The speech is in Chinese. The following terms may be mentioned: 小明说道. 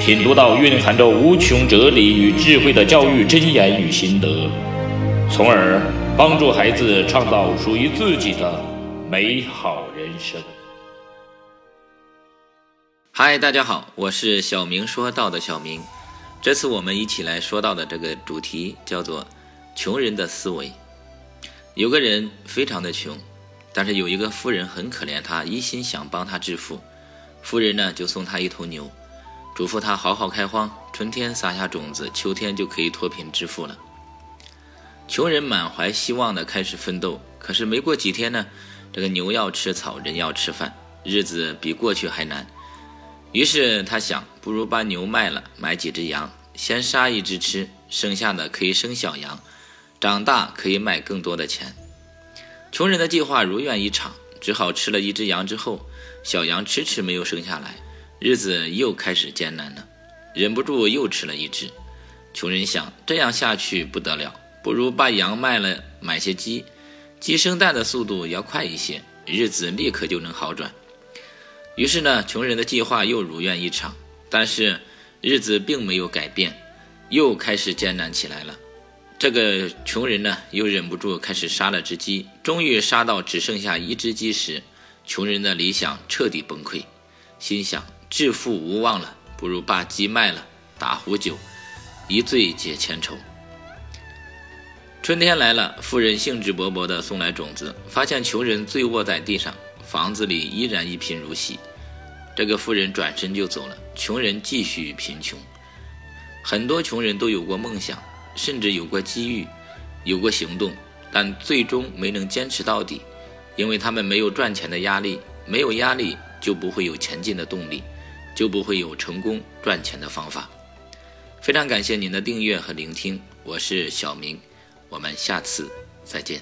品读到蕴含着无穷哲理与智慧的教育箴言与心得，从而帮助孩子创造属于自己的美好人生。嗨，大家好，我是小明说道的小明。这次我们一起来说到的这个主题叫做穷人的思维。有个人非常的穷，但是有一个富人很可怜他，一心想帮他致富。富人呢就送他一头牛，嘱咐他好好开荒，春天撒下种子，秋天就可以脱贫致富了。穷人满怀希望的开始奋斗，可是没过几天呢，这个牛要吃草，人要吃饭，日子比过去还难。于是他想，不如把牛卖了，买几只羊，先杀一只吃，剩下的可以生小羊，长大可以卖更多的钱。穷人的计划如愿以偿，只好吃了一只羊之后，小羊迟没有生下来，日子又开始艰难了，忍不住又吃了一只。穷人想，这样下去不得了，不如把羊卖了，买些鸡，鸡生蛋的速度要快一些，日子立刻就能好转。于是呢，穷人的计划又如愿以偿，但是日子并没有改变，又开始艰难起来了。这个穷人呢又忍不住开始杀了只鸡，终于杀到只剩下一只鸡时，穷人的理想彻底崩溃，心想致富无望了，不如把鸡卖了，打壶酒，一醉解千愁。春天来了，富人兴致勃勃地送来种子，发现穷人醉卧在地上，房子里依然一贫如洗。这个富人转身就走了，穷人继续贫穷。很多穷人都有过梦想，甚至有过机遇，有过行动，但最终没能坚持到底，因为他们没有赚钱的压力，没有压力就不会有前进的动力，就不会有成功赚钱的方法。非常感谢您的订阅和聆听，我是小明，我们下次再见。